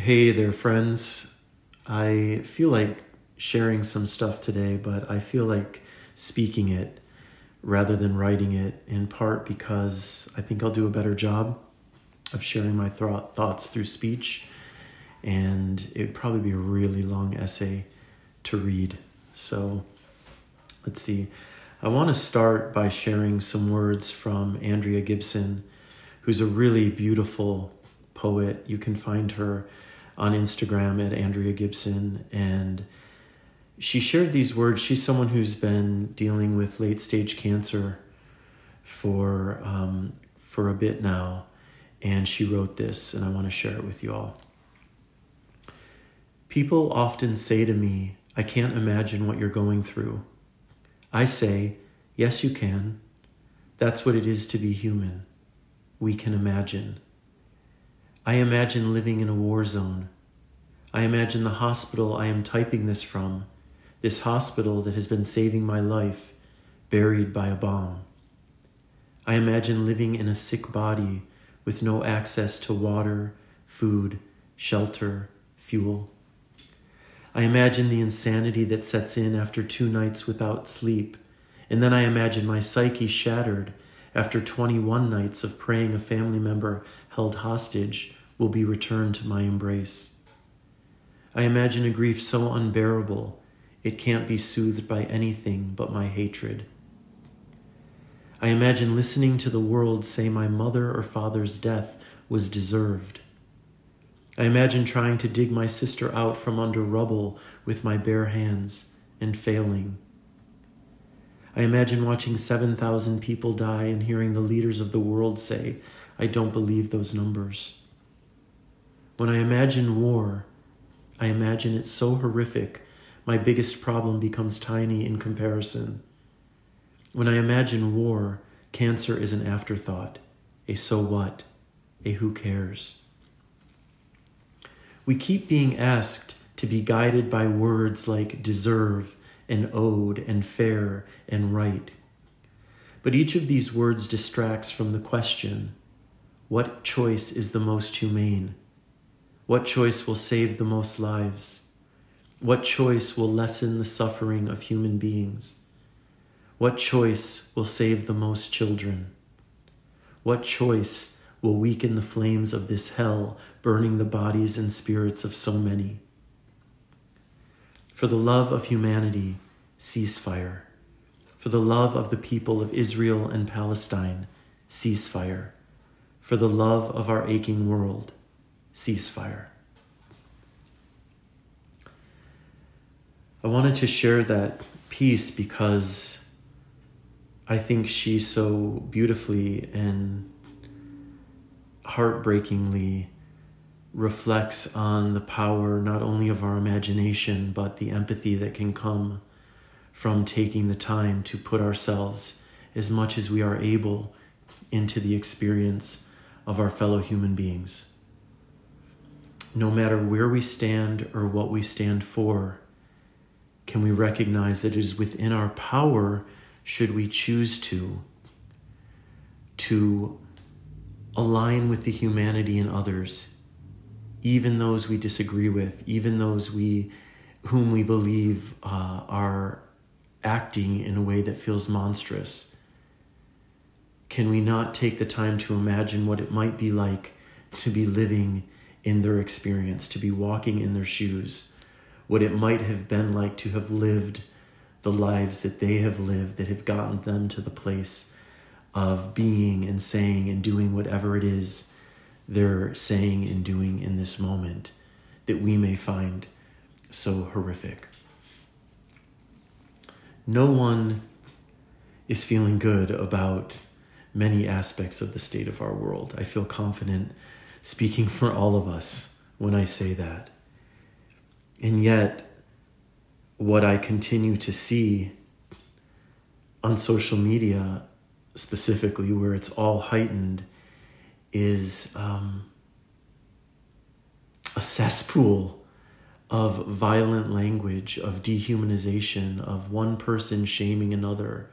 Hey there, friends. I feel like sharing some stuff today, but I feel like speaking it rather than writing it, in part because I think I'll do a better job of sharing my thoughts through speech, and it'd probably be a really long essay to read. So let's see. I want to start by sharing some words from Andrea Gibson, who's a really beautiful poet. You can find her on Instagram at Andrea Gibson, and she shared these words. She's someone who's been dealing with late-stage cancer for a bit now, and she wrote this, and I want to share it with you all. People often say to me, "I can't imagine what you're going through." I say, "Yes, you can. That's what it is to be human. We can imagine." I imagine living in a war zone. I imagine the hospital I am typing this from, this hospital that has been saving my life, buried by a bomb. I imagine living in a sick body with no access to water, food, shelter, fuel. I imagine the insanity that sets in after 2 nights without sleep, and then I imagine my psyche shattered after 21 nights of praying a family member held hostage will be returned to my embrace. I imagine a grief so unbearable it can't be soothed by anything but my hatred. I imagine listening to the world say my mother or father's death was deserved. I imagine trying to dig my sister out from under rubble with my bare hands and failing. I imagine watching 7,000 people die and hearing the leaders of the world say, "I don't believe those numbers." When I imagine war, I imagine it so horrific, my biggest problem becomes tiny in comparison. When I imagine war, cancer is an afterthought, a so what, a who cares. We keep being asked to be guided by words like deserve and owed and fair and right. But each of these words distracts from the question, what choice is the most humane? What choice will save the most lives? What choice will lessen the suffering of human beings? What choice will save the most children? What choice will weaken the flames of this hell, burning the bodies and spirits of so many? For the love of humanity, ceasefire. For the love of the people of Israel and Palestine, ceasefire. For the love of our aching world, ceasefire. I wanted to share that piece because I think she so beautifully and heartbreakingly reflects on the power not only of our imagination, but the empathy that can come from taking the time to put ourselves as much as we are able into the experience of our fellow human beings. No matter where we stand or what we stand for, can we recognize that it is within our power, should we choose to align with the humanity in others, even those we disagree with, even those whom we believe are acting in a way that feels monstrous. Can we not take the time to imagine what it might be like to be living in their experience, to be walking in their shoes, what it might have been like to have lived the lives that they have lived that have gotten them to the place of being and saying and doing whatever it is they're saying and doing in this moment that we may find so horrific. No one is feeling good about many aspects of the state of our world. I feel confident speaking for all of us when I say that. And yet, what I continue to see on social media, specifically where it's all heightened, is a cesspool of violent language, of dehumanization, of one person shaming another,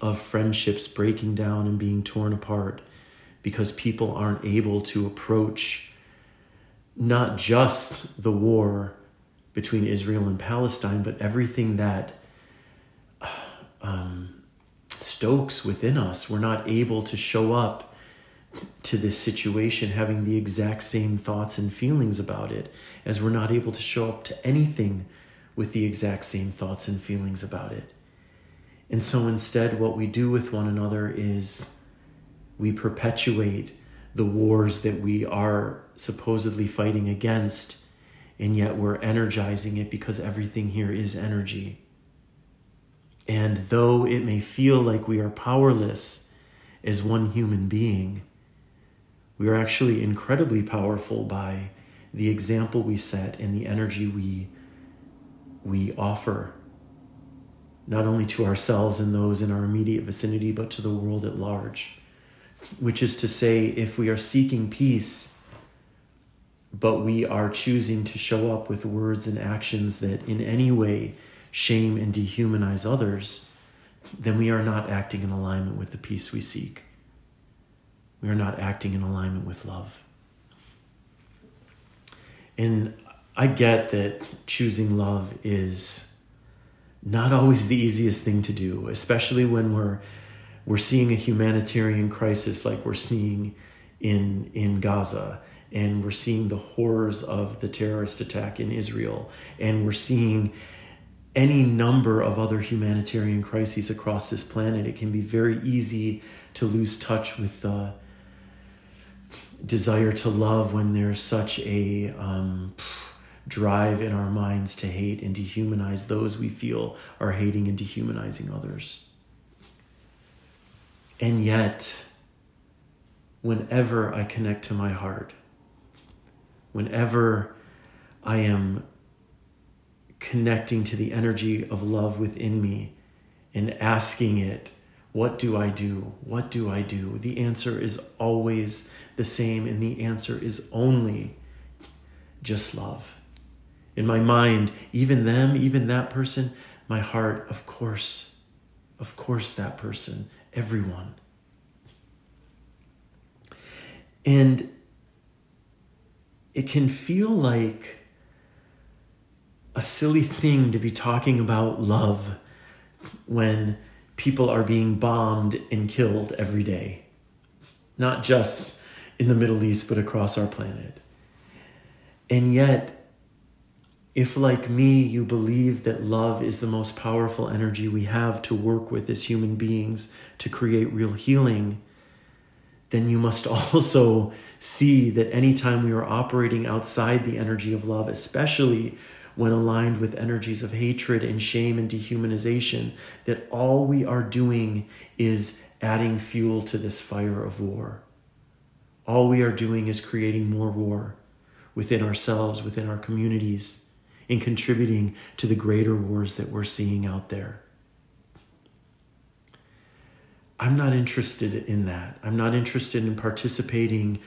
of friendships breaking down and being torn apart because people aren't able to approach not just the war between Israel and Palestine, but everything that stokes within us. We're not able to show up to this situation having the exact same thoughts and feelings about it, as we're not able to show up to anything with the exact same thoughts and feelings about it. And so instead, what we do with one another is we perpetuate the wars that we are supposedly fighting against, and yet we're energizing it because everything here is energy. And though it may feel like we are powerless as one human being, we are actually incredibly powerful by the example we set and the energy we offer, not only to ourselves and those in our immediate vicinity, but to the world at large. Which is to say, if we are seeking peace, but we are choosing to show up with words and actions that in any way shame and dehumanize others, then we are not acting in alignment with the peace we seek. We are not acting in alignment with love. And I get that choosing love is not always the easiest thing to do, especially when we're seeing a humanitarian crisis like we're seeing in Gaza, and we're seeing the horrors of the terrorist attack in Israel, and we're seeing any number of other humanitarian crises across this planet. It can be very easy to lose touch with the desire to love when there's such a drive in our minds to hate and dehumanize those we feel are hating and dehumanizing others. And yet, whenever I connect to my heart, whenever I am connecting to the energy of love within me and asking it, what do I do? What do I do? The answer is always the same, and the answer is only just love. In my mind, even them, even that person, my heart, of course that person, everyone. And it can feel like a silly thing to be talking about love when people are being bombed and killed every day, not just in the Middle East, but across our planet. And yet, if like me, you believe that love is the most powerful energy we have to work with as human beings to create real healing, then you must also see that anytime we are operating outside the energy of love, especially when aligned with energies of hatred and shame and dehumanization, that all we are doing is adding fuel to this fire of war. All we are doing is creating more war within ourselves, within our communities, and contributing to the greater wars that we're seeing out there. I'm not interested in that. I'm not interested in participating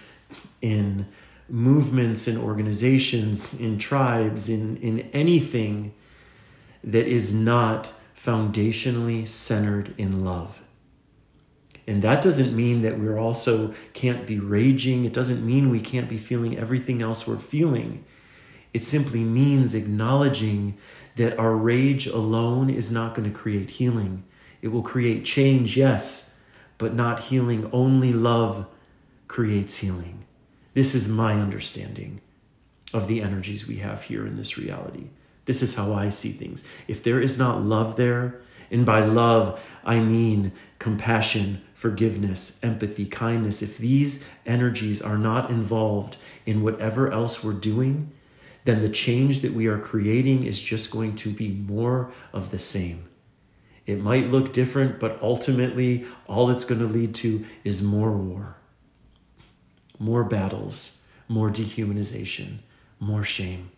in movements and organizations, in tribes, in anything that is not foundationally centered in love. And that doesn't mean that we're also can't be raging. It doesn't mean we can't be feeling everything else we're feeling. It simply means acknowledging that our rage alone is not going to create healing. It will create change, yes, but not healing. Only love creates healing. This is my understanding of the energies we have here in this reality. This is how I see things. If there is not love there, and by love, I mean compassion, forgiveness, empathy, kindness. If these energies are not involved in whatever else we're doing, then the change that we are creating is just going to be more of the same. It might look different, but ultimately, all it's going to lead to is more war, more battles, more dehumanization, more shame.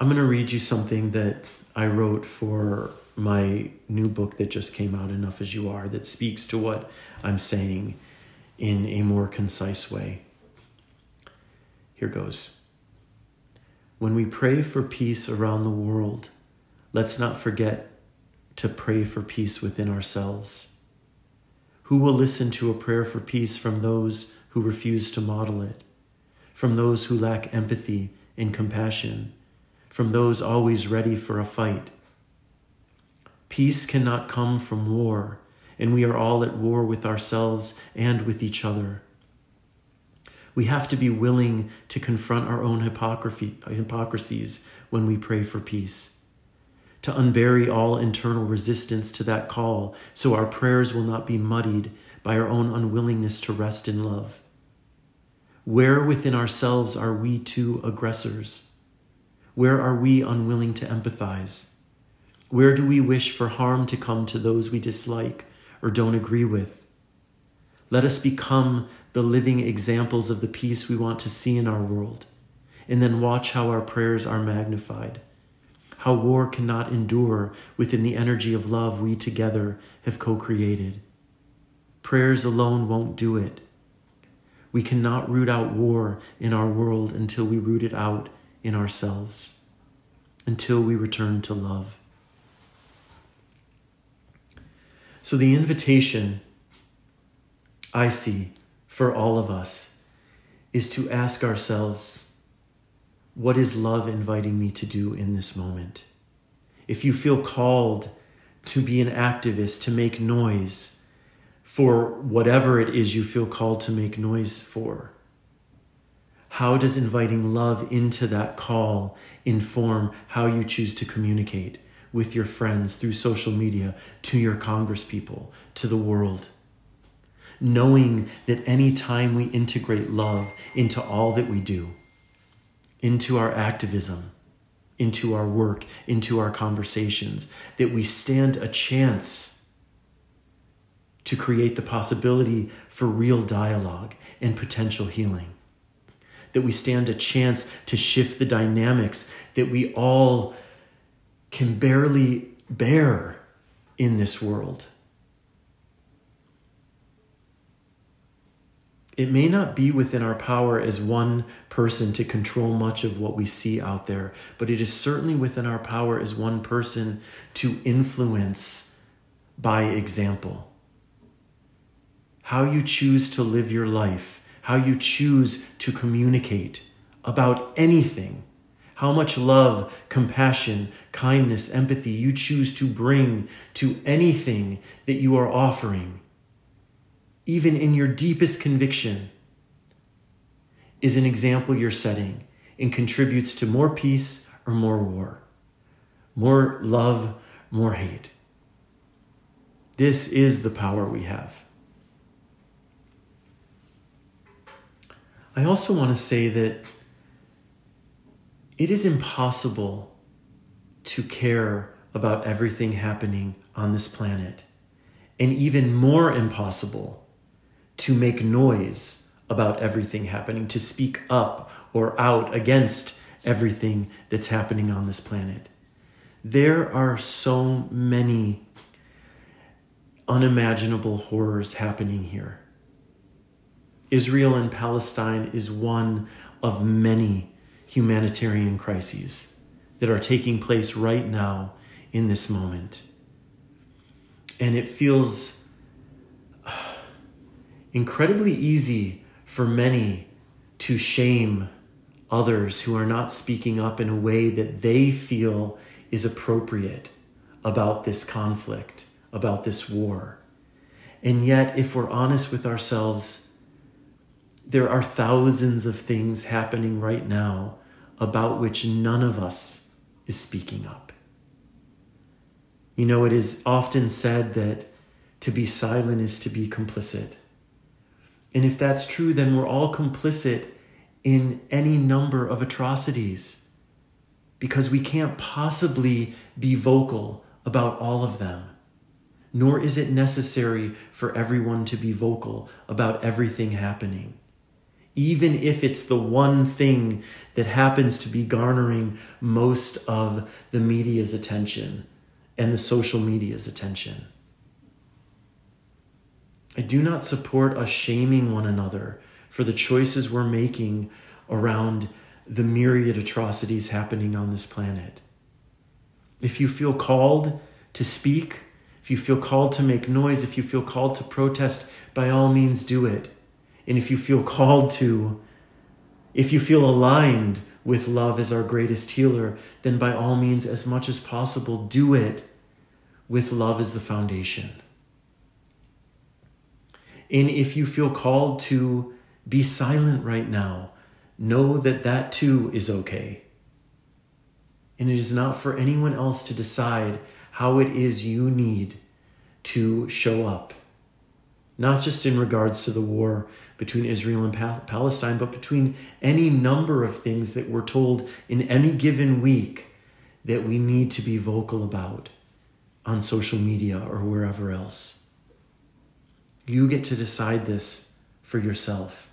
I'm going to read you something that I wrote for my new book that just came out, Enough As You Are, that speaks to what I'm saying in a more concise way. Here goes. When we pray for peace around the world, let's not forget to pray for peace within ourselves. Who will listen to a prayer for peace from those who refuse to model it, from those who lack empathy and compassion, from those always ready for a fight. Peace cannot come from war, and we are all at war with ourselves and with each other. We have to be willing to confront our own hypocrisies when we pray for peace, to unbury all internal resistance to that call so our prayers will not be muddied by our own unwillingness to rest in love. Where within ourselves are we too aggressors? Where are we unwilling to empathize? Where do we wish for harm to come to those we dislike or don't agree with? Let us become the living examples of the peace we want to see in our world, and then watch how our prayers are magnified, how war cannot endure within the energy of love we together have co-created. Prayers alone won't do it. We cannot root out war in our world until we root it out in ourselves, until we return to love. So the invitation I see for all of us is to ask ourselves, what is love inviting me to do in this moment? If you feel called to be an activist, to make noise for whatever it is you feel called to make noise for, how does inviting love into that call inform how you choose to communicate with your friends, through social media, to your congresspeople, to the world? Knowing that any time we integrate love into all that we do, into our activism, into our work, into our conversations, that we stand a chance to create the possibility for real dialogue and potential healing. That we stand a chance to shift the dynamics that we all can barely bear in this world. It may not be within our power as one person to control much of what we see out there, but it is certainly within our power as one person to influence by example. How you choose to live your life, how you choose to communicate about anything, how much love, compassion, kindness, empathy you choose to bring to anything that you are offering, even in your deepest conviction, is an example you're setting and contributes to more peace or more war, more love, more hate. This is the power we have. I also want to say that it is impossible to care about everything happening on this planet, and even more impossible to make noise about everything happening, to speak up or out against everything that's happening on this planet. There are so many unimaginable horrors happening here. Israel and Palestine is one of many humanitarian crises that are taking place right now in this moment. And it feels incredibly easy for many to shame others who are not speaking up in a way that they feel is appropriate about this conflict, about this war. And yet, if we're honest with ourselves, there are thousands of things happening right now about which none of us is speaking up. You know, it is often said that to be silent is to be complicit. And if that's true, then we're all complicit in any number of atrocities, because we can't possibly be vocal about all of them. Nor is it necessary for everyone to be vocal about everything happening, even if it's the one thing that happens to be garnering most of the media's attention and the social media's attention. I do not support us shaming one another for the choices we're making around the myriad atrocities happening on this planet. If you feel called to speak, if you feel called to make noise, if you feel called to protest, by all means do it. And if you feel called to, if you feel aligned with love as our greatest healer, then by all means, as much as possible, do it with love as the foundation. And if you feel called to be silent right now, know that that too is okay. And it is not for anyone else to decide how it is you need to show up. Not just in regards to the war between Israel and Palestine, but between any number of things that we're told in any given week that we need to be vocal about on social media or wherever else. You get to decide this for yourself.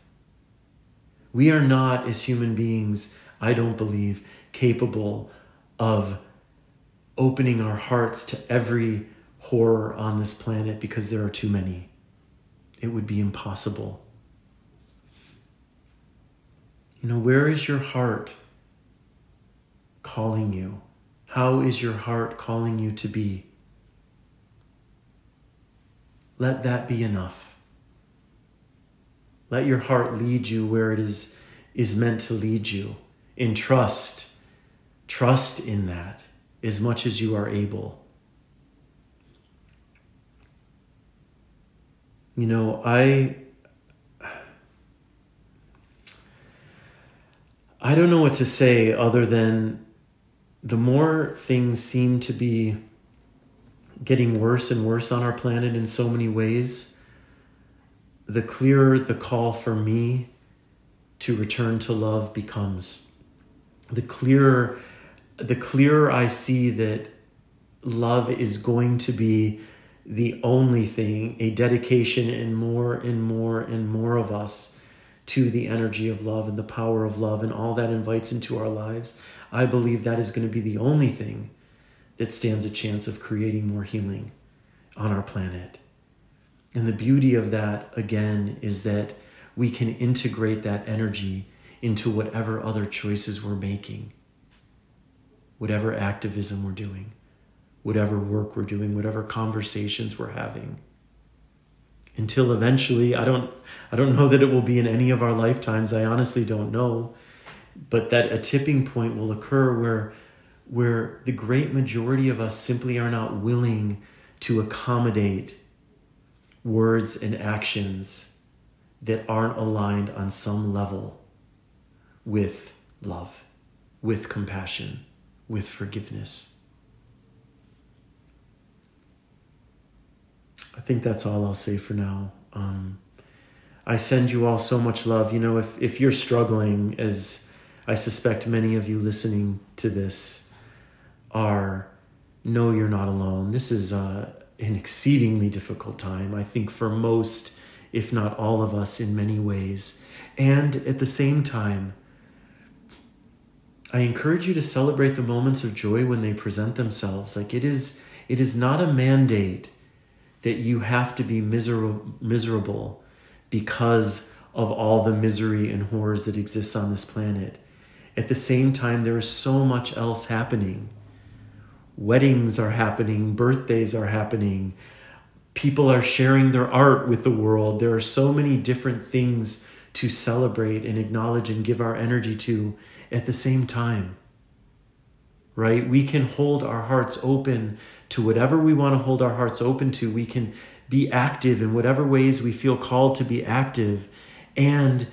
We are not, as human beings, I don't believe, capable of opening our hearts to every horror on this planet because there are too many. It would be impossible. You know, where is your heart calling you? How is your heart calling you to be? Let that be enough. Let your heart lead you where it is meant to lead you. And trust in that as much as you are able. You know, I don't know what to say other than the more things seem to be getting worse and worse on our planet in so many ways, the clearer the call for me to return to love becomes. The clearer I see that love is going to be the only thing, a dedication and more of us to the energy of love and the power of love and all that invites into our lives. I believe that is going to be the only thing that stands a chance of creating more healing on our planet. And the beauty of that, again, is that we can integrate that energy into whatever other choices we're making, whatever activism we're doing, whatever work we're doing, whatever conversations we're having. Until eventually, I don't know that it will be in any of our lifetimes, I honestly don't know, but that a tipping point will occur where the great majority of us simply are not willing to accommodate words and actions that aren't aligned on some level with love, with compassion, with forgiveness. I think that's all I'll say for now. I send you all so much love. You know, if you're struggling, as I suspect many of you listening to this are, know you're not alone. This is an exceedingly difficult time, I think, for most, if not all of us, in many ways. And at the same time, I encourage you to celebrate the moments of joy when they present themselves. Like, it is not a mandate that you have to be miserable because of all the misery and horrors that exists on this planet. At the same time, there is so much else happening. Weddings are happening, birthdays are happening, people are sharing their art with the world. There are so many different things to celebrate and acknowledge and give our energy to at the same time. Right? We can hold our hearts open to whatever we want to hold our hearts open to. We can be active in whatever ways we feel called to be active. And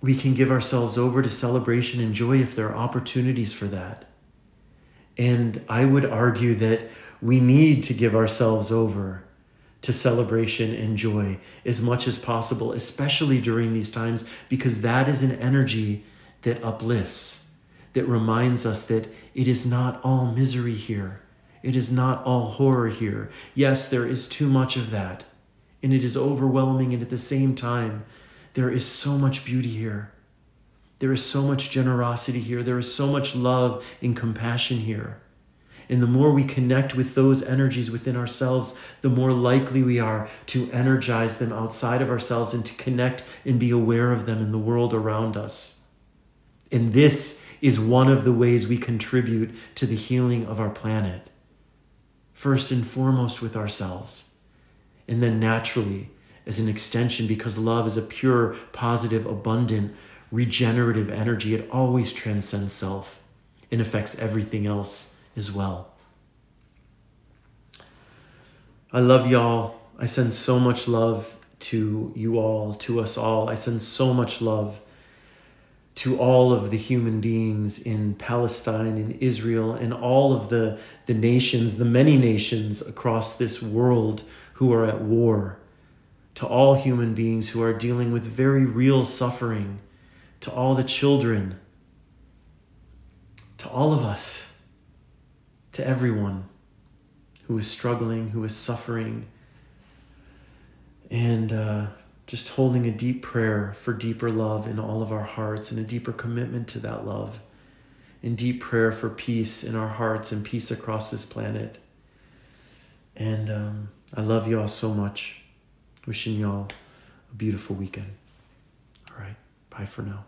we can give ourselves over to celebration and joy if there are opportunities for that. And I would argue that we need to give ourselves over to celebration and joy as much as possible, especially during these times, because that is an energy that uplifts, that reminds us that it is not all misery here. It is not all horror here. Yes, there is too much of that, and it is overwhelming, and at the same time, there is so much beauty here. There is so much generosity here. There is so much love and compassion here. And the more we connect with those energies within ourselves, the more likely we are to energize them outside of ourselves and to connect and be aware of them in the world around us. And this is one of the ways we contribute to the healing of our planet. First and foremost with ourselves, and then naturally as an extension, because love is a pure, positive, abundant, regenerative energy. It always transcends self and affects everything else as well. I love y'all. I send so much love to you all, to us all. I send so much love to all of the human beings in Palestine, in Israel, and all of the nations, the many nations across this world who are at war, to all human beings who are dealing with very real suffering, to all the children, to all of us, to everyone who is struggling, who is suffering, and just holding a deep prayer for deeper love in all of our hearts and a deeper commitment to that love, and deep prayer for peace in our hearts and peace across this planet. And I love y'all so much. Wishing y'all a beautiful weekend. All right. Bye for now.